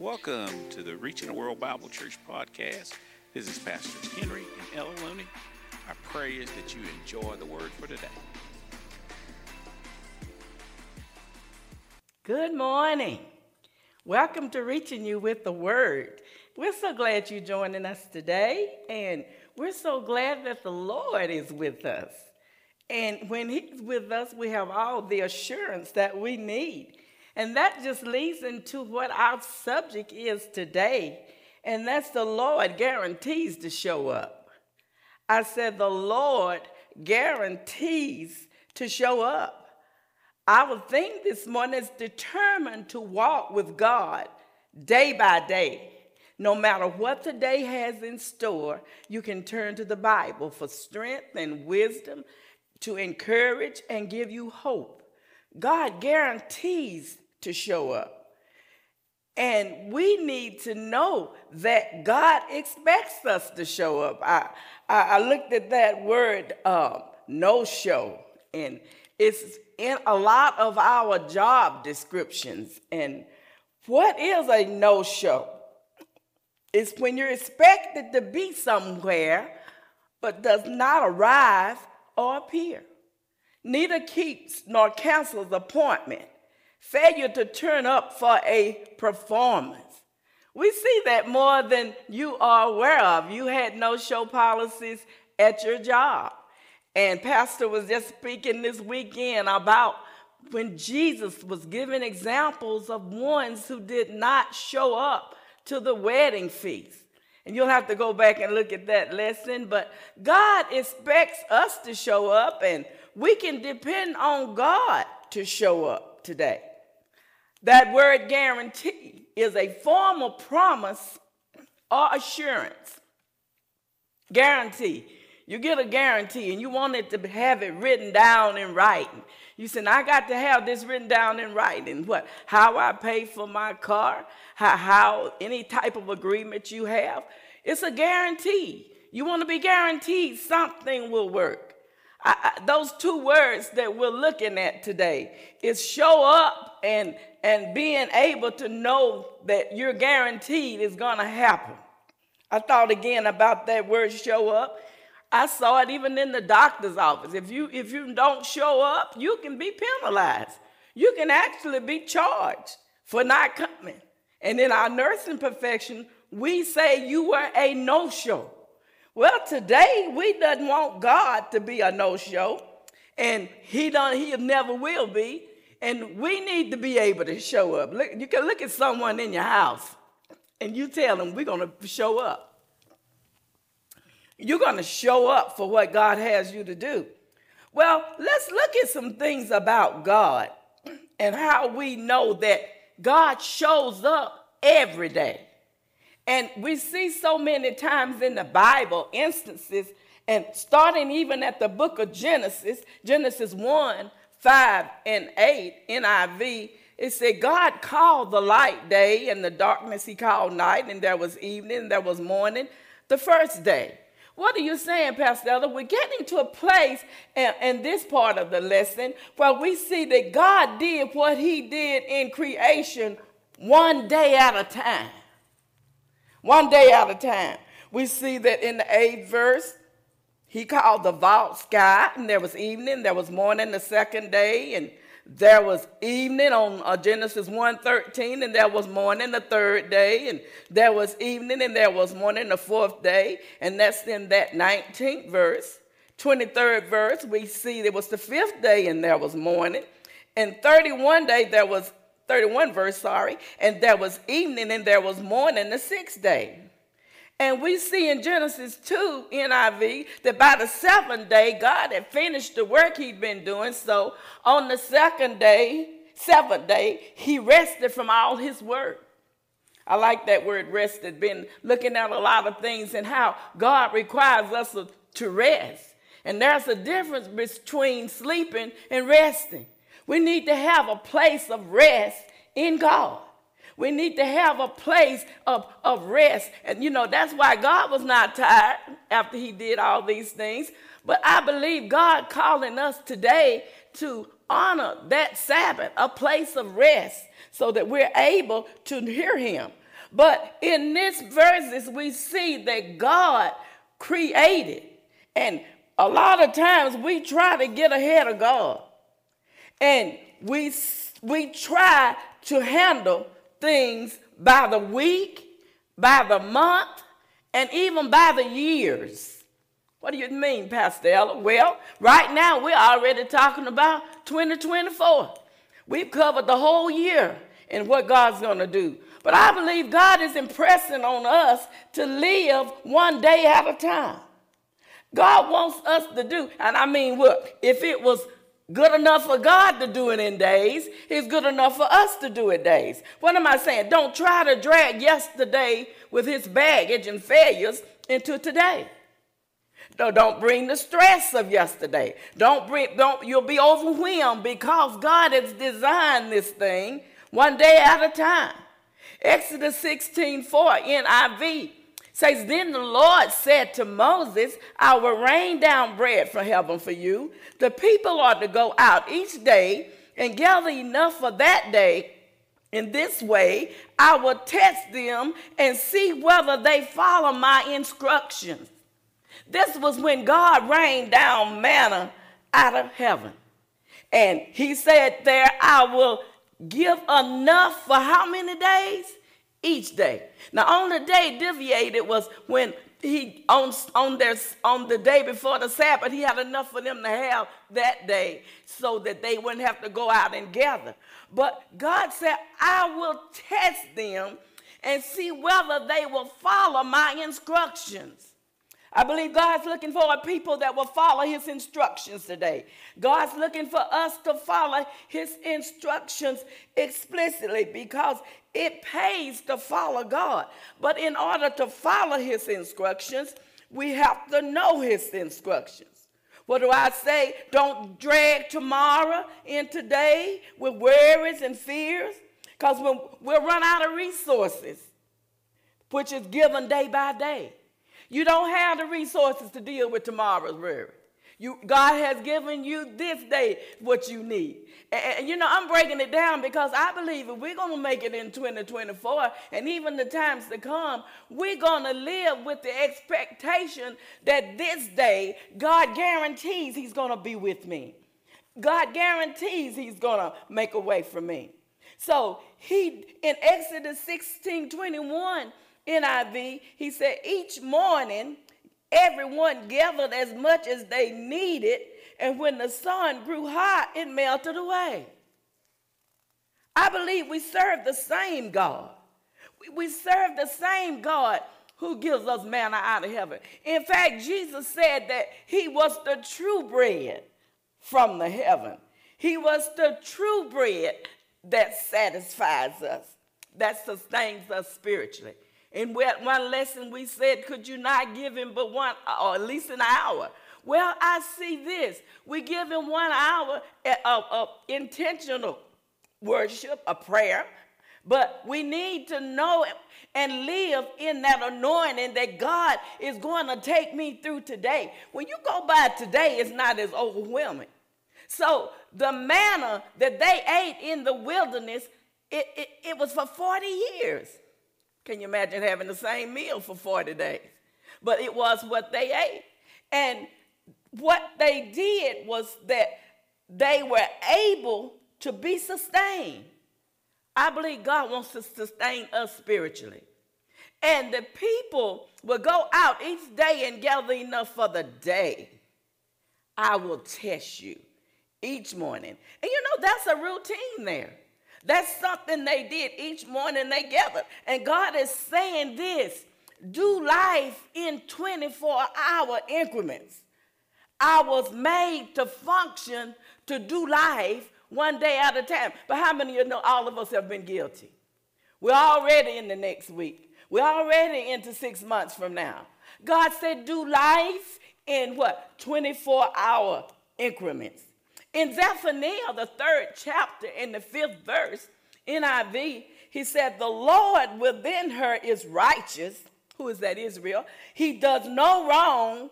Welcome to the Reaching the World Bible Church podcast. This is Pastors Henry and Ella Looney. Our prayer is that you enjoy the word for today. Good morning. Welcome to Reaching You with the Word. We're so glad you're joining us today, and we're so glad that the Lord is with us. And when He's with us, we have all the assurance that we need. And that just leads into what our subject is today, and that's the Lord guarantees to show up. I said the Lord guarantees to show up. Our theme this morning is determined to walk with God day by day. No matter what the day has in store, you can turn to the Bible for strength and wisdom to encourage and give you hope. God guarantees to show up. And we need to know that God expects us to show up. I looked at that word, no-show, and it's in a lot of our job descriptions. And what is a no-show? It's when you're expected to be somewhere, but does not arrive or appear. Neither keeps nor cancels appointment. Failure to turn up for a performance. We see that more than you are aware of. You had no-show policies at your job. And Pastor was just speaking this weekend about when Jesus was giving examples of ones who did not show up to the wedding feast. And you'll have to go back and look at that lesson. But God expects us to show up, and we can depend on God to show up today. That word guarantee is a formal promise or assurance. Guarantee. You get a guarantee, and you wanted to have it written down in writing. You said, I got to have this written down in writing. What? How I pay for my car, how any type of agreement you have. It's a guarantee. You want to be guaranteed something will work. Those two words that we're looking at today is show up and being able to know that you're guaranteed is going to happen. I thought again about that word show up. I saw it even in the doctor's office. If you don't show up, you can be penalized. You can actually be charged for not coming. And in our nursing profession, we say you were a no-show. Well, today we doesn't want God to be a no-show, and He never will be. And we need to be able to show up. Look, you can look at someone in your house, and you tell them we're going to show up. You're going to show up for what God has you to do. Well, let's look at some things about God and how we know that God shows up every day. And we see so many times in the Bible instances, and starting even at the book of Genesis, Genesis 1, 5, and 8, NIV, it said, God called the light day, and the darkness he called night, and there was evening, and there was morning, the first day. What are you saying, Pastor Ella? We're getting to a place in this part of the lesson where we see that God did what he did in creation one day at a time. One day at a time. We see that in the 8th verse, he called the vault sky, and there was evening, there was morning the second day, and there was evening on Genesis 1:13, and there was morning the third day, and there was evening, and there was morning the fourth day, and that's in that 19th verse. 23rd verse, we see there was the fifth day, and there was morning, and 31st verse, and there was evening, and there was morning the sixth day. And we see in Genesis 2, NIV, that by the seventh day, God had finished the work he'd been doing. So on the seventh day, he rested from all his work. I like that word rested. Been looking at a lot of things and how God requires us to rest. And there's a difference between sleeping and resting. We need to have a place of rest in God. We need to have a place of rest. And, that's why God was not tired after he did all these things. But I believe God calling us today to honor that Sabbath, a place of rest, so that we're able to hear him. But in this verses, we see that God created. And a lot of times we try to get ahead of God. And we try to handle things by the week, by the month, and even by the years. What do you mean, Pastor Ella? Well, right now we're already talking about 2024. We've covered the whole year and what God's going to do. But I believe God is impressing on us to live one day at a time. God wants us to do, and I mean, look, if it was good enough for God to do it in days, it's good enough for us to do it days. What am I saying? Don't try to drag yesterday with his baggage and failures into today. No, don't bring the stress of yesterday. You'll be overwhelmed because God has designed this thing one day at a time. Exodus 16:4 NIV says, "Then the Lord said to Moses, I will rain down bread from heaven for you. The people are to go out each day and gather enough for that day. In this way, I will test them and see whether they follow my instructions." This was when God rained down manna out of heaven. And he said there, I will give enough for how many days? Each day. Now, on the day deviated was when he, on the day before the Sabbath, he had enough for them to have that day so that they wouldn't have to go out and gather. But God said, I will test them and see whether they will follow my instructions. I believe God's looking for a people that will follow his instructions today. God's looking for us to follow his instructions explicitly because it pays to follow God. But in order to follow his instructions, we have to know his instructions. What do I say? Don't drag tomorrow in today with worries and fears, because we'll run out of resources, which is given day by day. You don't have the resources to deal with tomorrow's worry. God has given you this day what you need. And, I'm breaking it down because I believe if we're going to make it in 2024 and even the times to come, we're going to live with the expectation that this day, God guarantees he's going to be with me. God guarantees he's going to make a way for me. So in Exodus 16:21, NIV, he said, each morning, everyone gathered as much as they needed, and when the sun grew hot, it melted away. I believe we serve the same God. We serve the same God who gives us manna out of heaven. In fact, Jesus said that he was the true bread from the heaven. He was the true bread that satisfies us, that sustains us spiritually. In one lesson we said, could you not give him but one, or at least an hour? Well, I see this. We give him 1 hour of intentional worship, a prayer, but we need to know and live in that anointing that God is going to take me through today. When you go by today, it's not as overwhelming. So the manna that they ate in the wilderness, it was for 40 years. Can you imagine having the same meal for 40 days? But it was what they ate. And what they did was that they were able to be sustained. I believe God wants to sustain us spiritually. And the people will go out each day and gather enough for the day. I will test you each morning. And that's a routine there. That's something they did each morning they gathered. And God is saying this, do life in 24-hour increments. I was made to function to do life one day at a time. But how many of you know all of us have been guilty? We're already in the next week. We're already into 6 months from now. God said do life in what? 24-hour increments. In Zephaniah, the 3rd chapter, in the 5th verse, NIV, he said, the Lord within her is righteous. Who is that? Israel. He does no wrong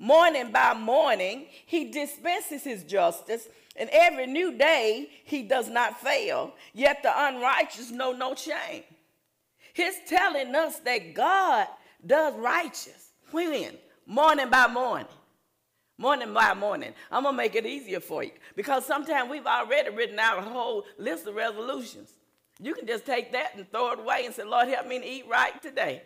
morning by morning. He dispenses his justice. And every new day, he does not fail. Yet the unrighteous know no shame. He's telling us that God does righteous. When? Morning by morning. Morning by morning. I'm going to make it easier for you. Because sometimes we've already written out a whole list of resolutions. You can just take that and throw it away and say, Lord, help me to eat right today.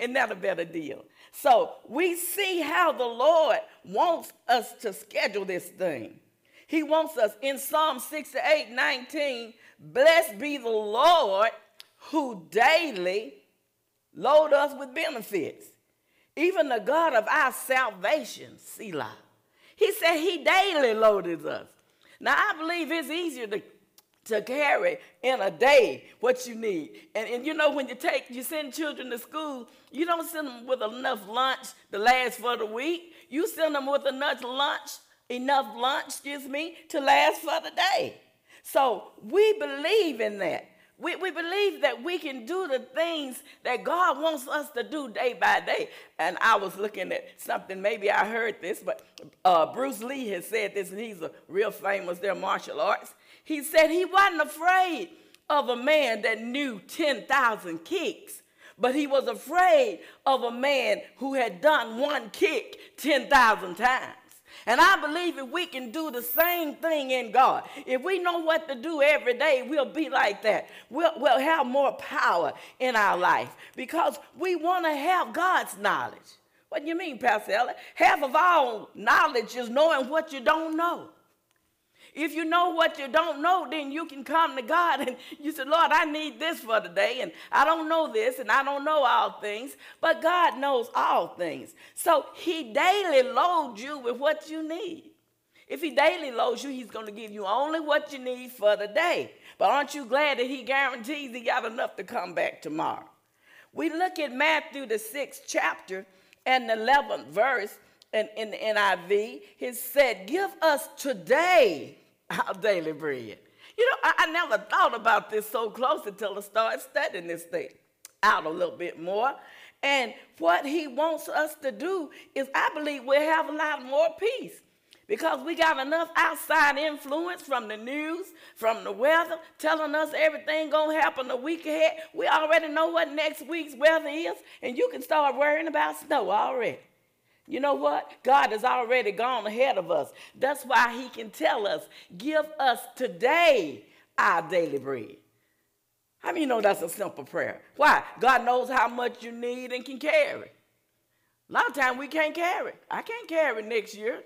Isn't that a better deal? So we see how the Lord wants us to schedule this thing. He wants us in Psalm 68:19, blessed be the Lord who daily load us with benefits, even the God of our salvation, Selah. He said he daily loaded us. Now, I believe it's easier to carry in a day what you need. And you know, when you send children to school, you don't send them with enough lunch to last for the week. You send them with enough lunch, to last for the day. So we believe in that. We believe that we can do the things that God wants us to do day by day. And I was looking at something, maybe I heard this, but Bruce Lee has said this, and he's a real famous there in martial arts. He said he wasn't afraid of a man that knew 10,000 kicks, but he was afraid of a man who had done one kick 10,000 times. And I believe if we can do the same thing in God, if we know what to do every day, we'll be like that. We'll have more power in our life because we want to have God's knowledge. What do you mean, Pastor Ella? Half of all knowledge is knowing what you don't know. If you know what you don't know, then you can come to God and you say, Lord, I need this for today, and I don't know this, and I don't know all things, but God knows all things. So he daily loads you with what you need. If he daily loads you, he's going to give you only what you need for the day. But aren't you glad that he guarantees he got enough to come back tomorrow? We look at Matthew, the 6th chapter and the 11th verse in the NIV. It said, give us today our daily bread. You know, I never thought about this so close until I started studying this thing out a little bit more. And what he wants us to do is, I believe we'll have a lot more peace because we got enough outside influence from the news, from the weather, telling us everything going to happen the week ahead. We already know what next week's weather is, and you can start worrying about snow already. You know what? God has already gone ahead of us. That's why he can tell us, give us today our daily bread. How many know that's a simple prayer? Why? God knows how much you need and can carry. A lot of times we can't carry. I can't carry next year.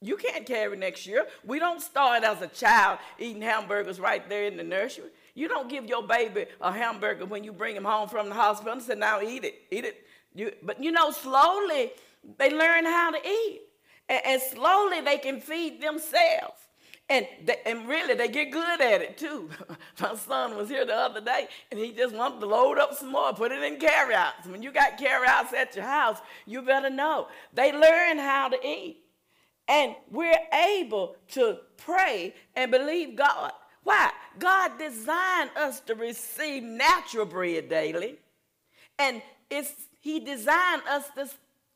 You can't carry next year. We don't start as a child eating hamburgers right there in the nursery. You don't give your baby a hamburger when you bring him home from the hospital and say, now eat it, eat it. But you know, slowly, they learn how to eat, and slowly they can feed themselves, and really they get good at it too. My son was here the other day, and he just wanted to load up some more, put it in carryouts. When you got carryouts at your house, you better know. They learn how to eat, and we're able to pray and believe God. Why? God designed us to receive natural bread daily, and he designed us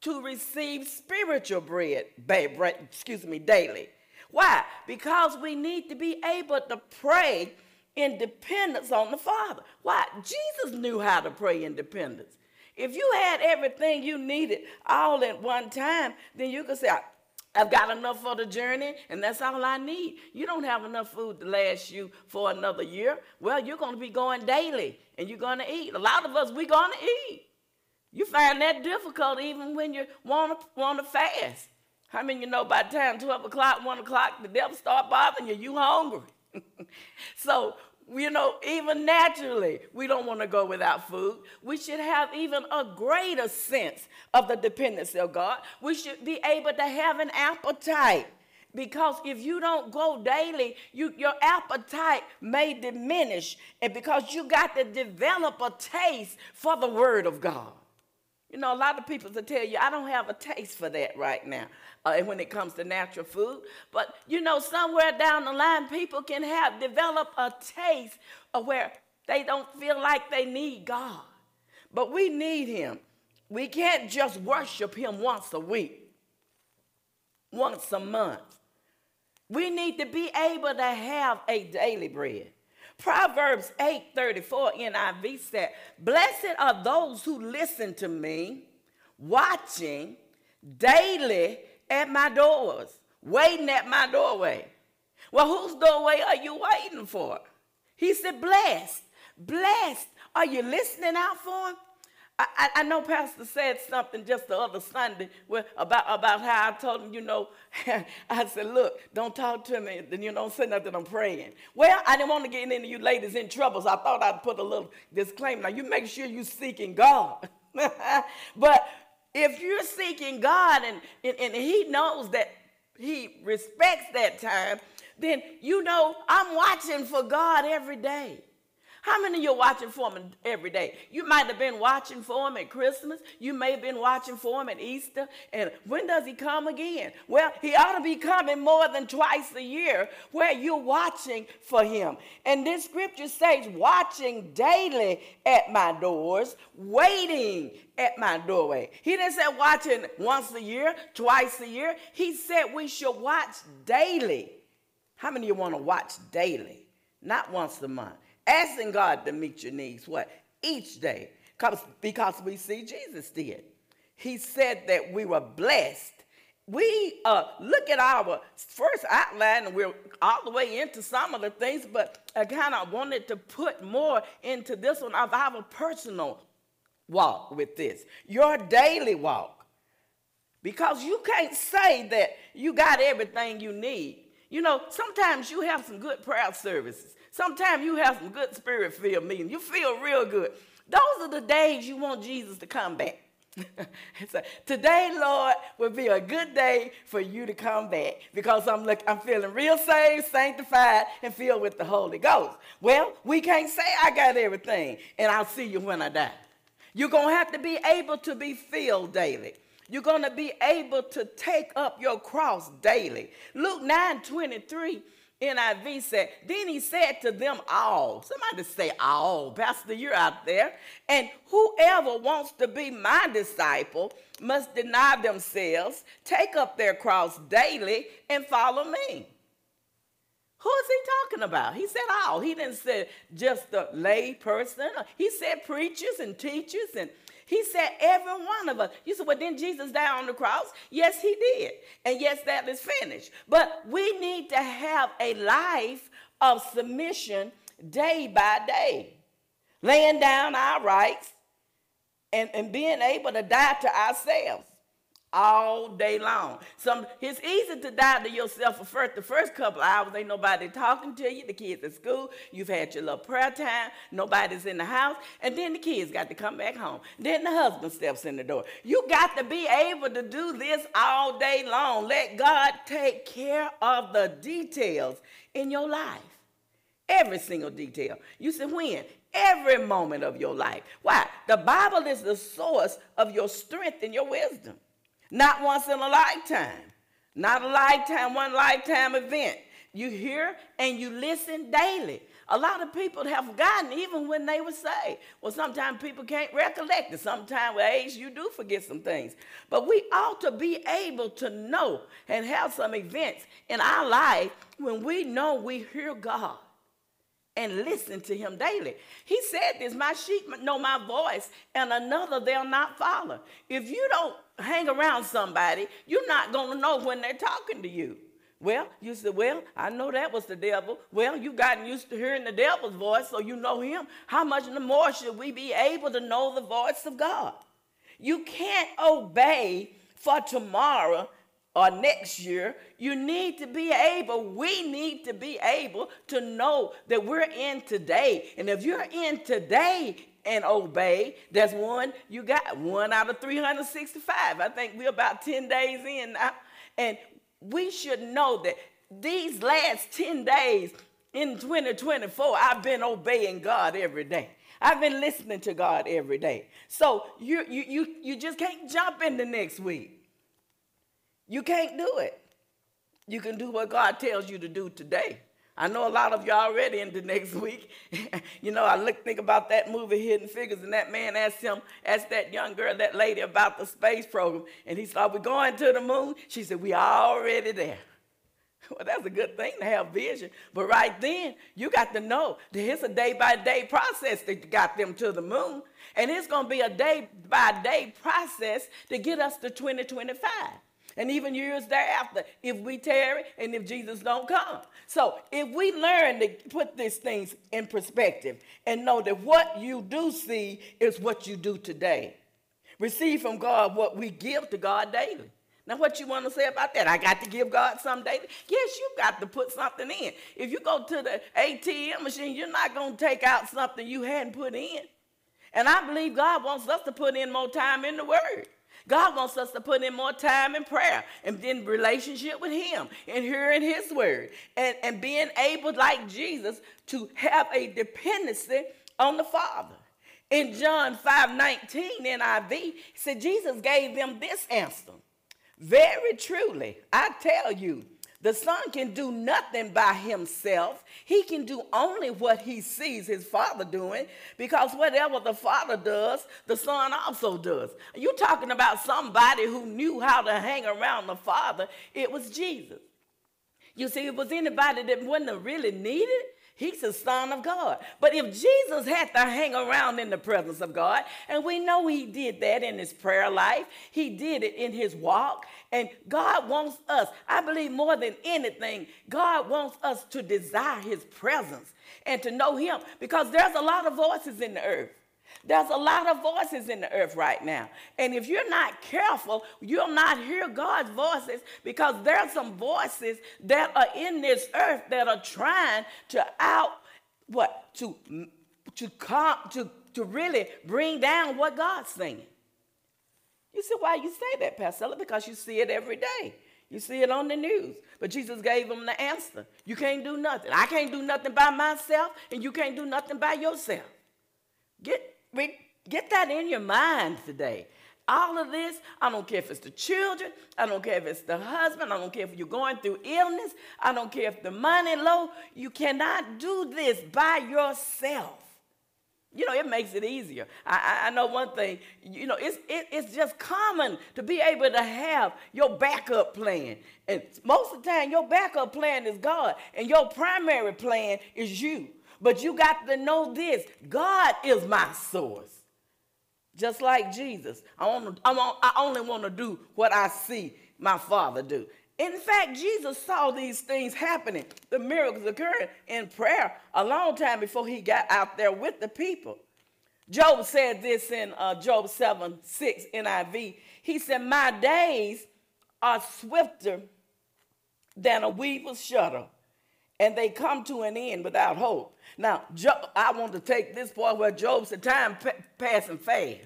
to receive spiritual bread, daily. Why? Because we need to be able to pray in dependence on the Father. Why? Jesus knew how to pray in dependence. If you had everything you needed all at one time, then you could say, I've got enough for the journey, and that's all I need. You don't have enough food to last you for another year. Well, you're going to be going daily, and you're going to eat. A lot of us, we're going to eat. You find that difficult even when you want to fast. I mean, you know, by the time 12 o'clock, 1 o'clock, the devil start bothering you, you hungry. So, you know, even naturally, we don't want to go without food. We should have even a greater sense of the dependency of God. We should be able to have an appetite. Because if you don't go daily, your appetite may diminish. And because you got to develop a taste for the Word of God. You know, a lot of people will tell you, I don't have a taste for that right now when it comes to natural food. But, you know, somewhere down the line, people can develop a taste of where they don't feel like they need God. But we need him. We can't just worship him once a week, once a month. We need to be able to have a daily bread. Proverbs 8:34 NIV said, "Blessed are those who listen to me, watching daily at my doors, waiting at my doorway." Well, whose doorway are you waiting for? He said, "Blessed, blessed." Are you listening out for him? I know Pastor said something just the other Sunday about how I told him, you know, I said, look, don't talk to me, you don't say nothing, I'm praying. Well, I didn't want to get any of you ladies in trouble, so I thought I'd put a little disclaimer. Now, you make sure you're seeking God. But if you're seeking God and he knows that he respects that time, then, you know, I'm watching for God every day. How many of you are watching for him every day? You might have been watching for him at Christmas. You may have been watching for him at Easter. And when does he come again? Well, he ought to be coming more than twice a year where you're watching for him. And this scripture says, watching daily at my doors, waiting at my doorway. He didn't say watching once a year, twice a year. He said we should watch daily. How many of you want to watch daily? Not once a month. Asking God to meet your needs, what? Each day, because we see Jesus did. He said that we were blessed. We look at our first outline, and we're all the way into some of the things, but I kind of wanted to put more into this one of our personal walk with this, your daily walk, because you can't say that you got everything you need. You know, sometimes you have some good prayer services. Sometimes you have some good spirit-filled meetings. You feel real good. Those are the days you want Jesus to come back. So, today, Lord, will be a good day for you to come back because I'm feeling real saved, sanctified, and filled with the Holy Ghost. Well, we can't say I got everything, and I'll see you when I die. You're going to have to be able to be filled daily. You're going to be able to take up your cross daily. Luke 9:23 NIV said, then he said to them all, somebody say all, Pastor, you're out there, and whoever wants to be my disciple must deny themselves, take up their cross daily, and follow me. Who is he talking about? He said all. He didn't say just the lay person. He said preachers and teachers, and he said every one of us. You said, well, didn't Jesus die on the cross? Yes, he did. And yes, that is finished. But we need to have a life of submission day by day, laying down our rights and being able to die to ourselves all day long. So it's easy to die to yourself for the first couple of hours. Ain't nobody talking to you. The kids at school. You've had your little prayer time. Nobody's in the house. And then the kids got to come back home. Then the husband steps in the door. You got to be able to do this all day long. Let God take care of the details in your life. Every single detail. You said when? Every moment of your life. Why? The Bible is the source of your strength and your wisdom. Not once in a lifetime, not a lifetime, one lifetime event. You hear and you listen daily. A lot of people have forgotten even when they were saved. Well, sometimes people can't recollect it. Sometimes with age, you do forget some things. But we ought to be able to know and have some events in our life when we know we hear God and listen to him daily. He said this, my sheep know my voice, and another they'll not follow. If you don't hang around somebody, you're not going to know when they're talking to you. Well, you said, well, I know that was the devil. Well, you've gotten used to hearing the devil's voice, so you know him. How much more should we be able to know the voice of God? You can't obey for tomorrow or next year. We need to be able to know that we're in today. And if you're in today and obey, that's one, you got one out of 365. I think we're about 10 days in now. And we should know that these last 10 days in 2024, I've been obeying God every day. I've been listening to God every day. So you just can't jump into next week. You can't do it. You can do what God tells you to do today. I know a lot of you already into next week. You know, I think about that movie, Hidden Figures, and that man asked that young girl, that lady, about the space program. And he said, are we going to the moon? She said, we already there. Well, that's a good thing to have vision. But right then, you got to know that it's a day-by-day process that got them to the moon. And it's going to be a day-by-day process to get us to 2025. And even years thereafter, if we tarry and if Jesus don't come. So if we learn to put these things in perspective and know that what you do see is what you do today. Receive from God what we give to God daily. Now, what you want to say about that? I got to give God some daily? Yes, you got to put something in. If you go to the ATM machine, you're not going to take out something you hadn't put in. And I believe God wants us to put in more time in the Word. God wants us to put in more time in prayer and in relationship with Him and hearing His Word and being able, like Jesus, to have a dependency on the Father. In John 5:19 NIV, it said Jesus gave them this answer. Very truly, I tell you, the Son can do nothing by himself. He can do only what he sees his Father doing, because whatever the Father does, the Son also does. You're talking about somebody who knew how to hang around the Father. It was Jesus. You see, it was anybody that wouldn't have really needed. He's the Son of God. But if Jesus had to hang around in the presence of God, and we know he did that in his prayer life, he did it in his walk, and God wants us, I believe more than anything, God wants us to desire his presence and to know him, because there's a lot of voices in the earth. There's a lot of voices in the earth right now. And if you're not careful, you'll not hear God's voices, because there are some voices that are in this earth that are trying to really bring down what God's saying. You see why you say that, Pastor Ella? Because you see it every day. You see it on the news. But Jesus gave them the answer. You can't do nothing. I can't do nothing by myself, and you can't do nothing by yourself. Get that in your mind today. All of this, I don't care if it's the children, I don't care if it's the husband, I don't care if you're going through illness, I don't care if the money low, you cannot do this by yourself. You know, it makes it easier. I know one thing, you know, it's just common to be able to have your backup plan. And most of the time, your backup plan is God, and your primary plan is you. But you got to know this, God is my source. Just like Jesus, I only want to do what I see my Father do. In fact, Jesus saw these things happening, the miracles occurring in prayer a long time before he got out there with the people. Job said this in Job 7:6 NIV. He said, my days are swifter than a weaver's shuttle, and they come to an end without hope. Now, I want to take this part where Job said time passing fast.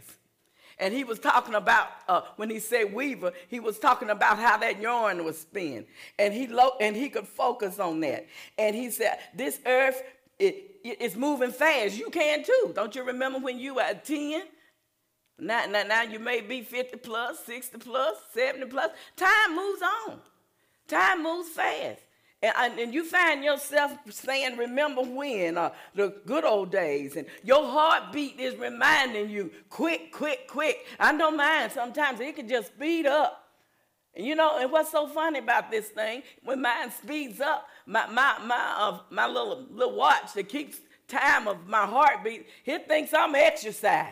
And he was talking about, when he said weaver, he was talking about how that yarn was spin. And he could focus on that. And he said, this earth, it's moving fast. You can too. Don't you remember when you were 10? Now you may be 50 plus, 60 plus, 70 plus. Time moves on. Time moves fast. And you find yourself saying, remember when, the good old days. And your heartbeat is reminding you, quick, quick, quick. I don't mind sometimes. It can just speed up. And you know, and what's so funny about this thing, when mine speeds up, my little watch that keeps time of my heartbeat, it thinks I'm exercising.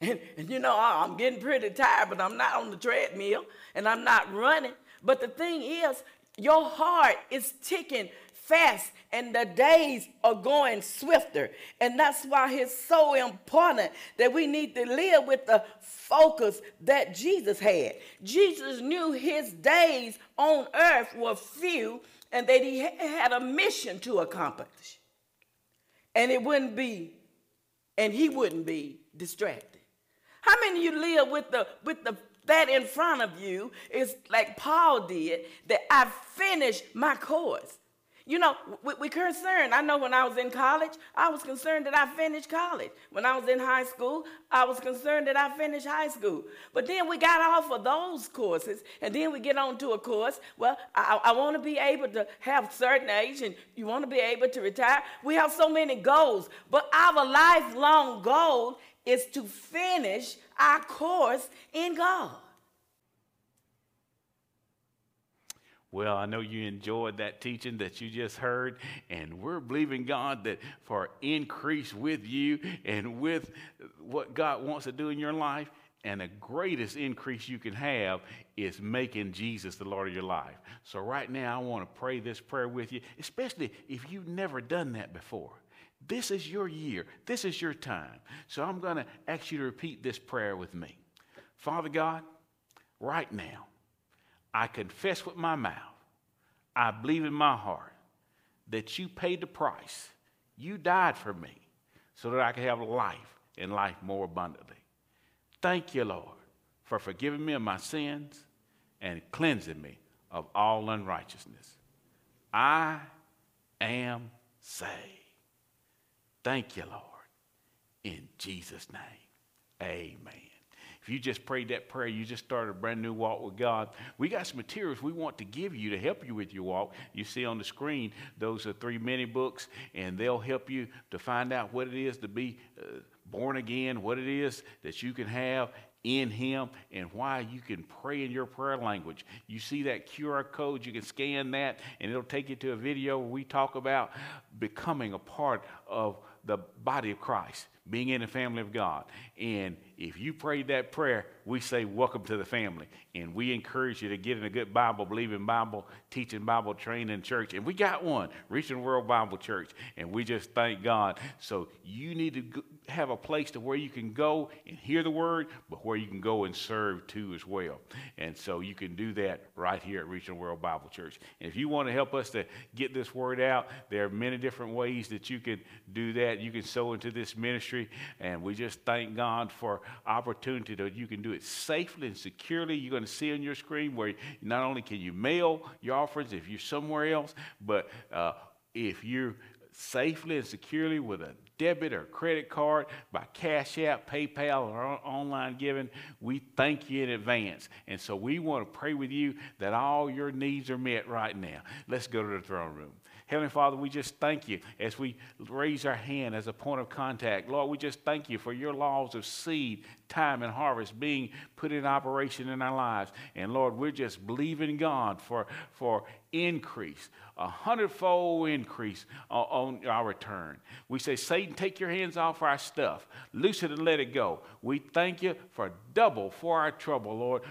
And you know, I'm getting pretty tired, but I'm not on the treadmill, and I'm not running. But the thing is, your heart is ticking fast, and the days are going swifter. And that's why it's so important that we need to live with the focus that Jesus had. Jesus knew his days on earth were few, and that he had a mission to accomplish. And he wouldn't be distracted. How many of you live with that in front of you? Is like Paul did, that I finished my course. You know, we're concerned. I know when I was in college, I was concerned that I finished college. When I was in high school, I was concerned that I finished high school. But then we got off of those courses, and then we get on to a course, well, I want to be able to have certain age, and you want to be able to retire. We have so many goals, but our lifelong goal is to finish our course in God. Well, I know you enjoyed that teaching that you just heard, and we're believing God that for increase with you and with what God wants to do in your life. And the greatest increase you can have is making Jesus the Lord of your life. So right now, I want to pray this prayer with you, especially if you've never done that before. This is your year. This is your time. So I'm going to ask you to repeat this prayer with me. Father God, right now, I confess with my mouth, I believe in my heart that you paid the price. You died for me so that I could have life and life more abundantly. Thank you, Lord, for forgiving me of my sins and cleansing me of all unrighteousness. I am saved. Thank you, Lord, in Jesus' name. Amen. If you just prayed that prayer, you just started a brand new walk with God. We got some materials we want to give you to help you with your walk. You see on the screen, those are 3 mini books, and they'll help you to find out what it is to be born again, what it is that you can have in him, and why you can pray in your prayer language. You see that QR code, you can scan that, and it'll take you to a video where we talk about becoming a part of the body of Christ, being in the family of God. And if you prayed that prayer, we say welcome to the family. And we encourage you to get in a good Bible-believing, Bible-teaching, Bible-training church. And we got one, Reaching the World Bible Church. And we just thank God. So you need to have a place to where you can go and hear the word, but where you can go and serve too as well. And so you can do that right here at Reaching the World Bible Church. And if you want to help us to get this word out, there are many different ways that you can do that. You can sow into this ministry. And we just thank God for opportunity that you can do it safely and securely. You're going to see on your screen where not only can you mail your offerings if you're somewhere else, but if you're safely and securely with a debit or credit card, by Cash App, PayPal, or online giving, we thank you in advance. And so we want to pray with you that all your needs are met right now. Let's go to the throne room. Heavenly Father, we just thank you as we raise our hand as a point of contact. Lord, we just thank you for your laws of seed, time, and harvest being put in operation in our lives. And Lord, we're just believing God for increase, 100-fold increase on our return. We say, Satan, take your hands off our stuff. Loose it and let it go. We thank you for double for our trouble, Lord.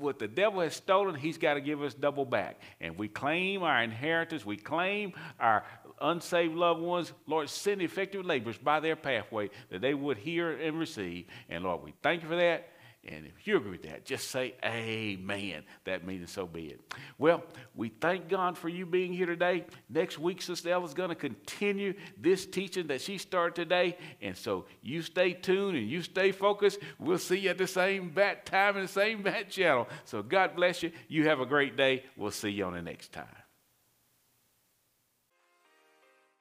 What the devil has stolen, he's got to give us double back. And we claim our inheritance. We claim our unsaved loved ones. Lord, send effective laborers by their pathway that they would hear and receive. And Lord, we thank you for that. And if you agree with that, just say amen. That means so be it. Well, we thank God for you being here today. Next week, Sister Ella's going to continue this teaching that she started today. And so you stay tuned and you stay focused. We'll see you at the same bat time and the same bat channel. So God bless you. You have a great day. We'll see you on the next time.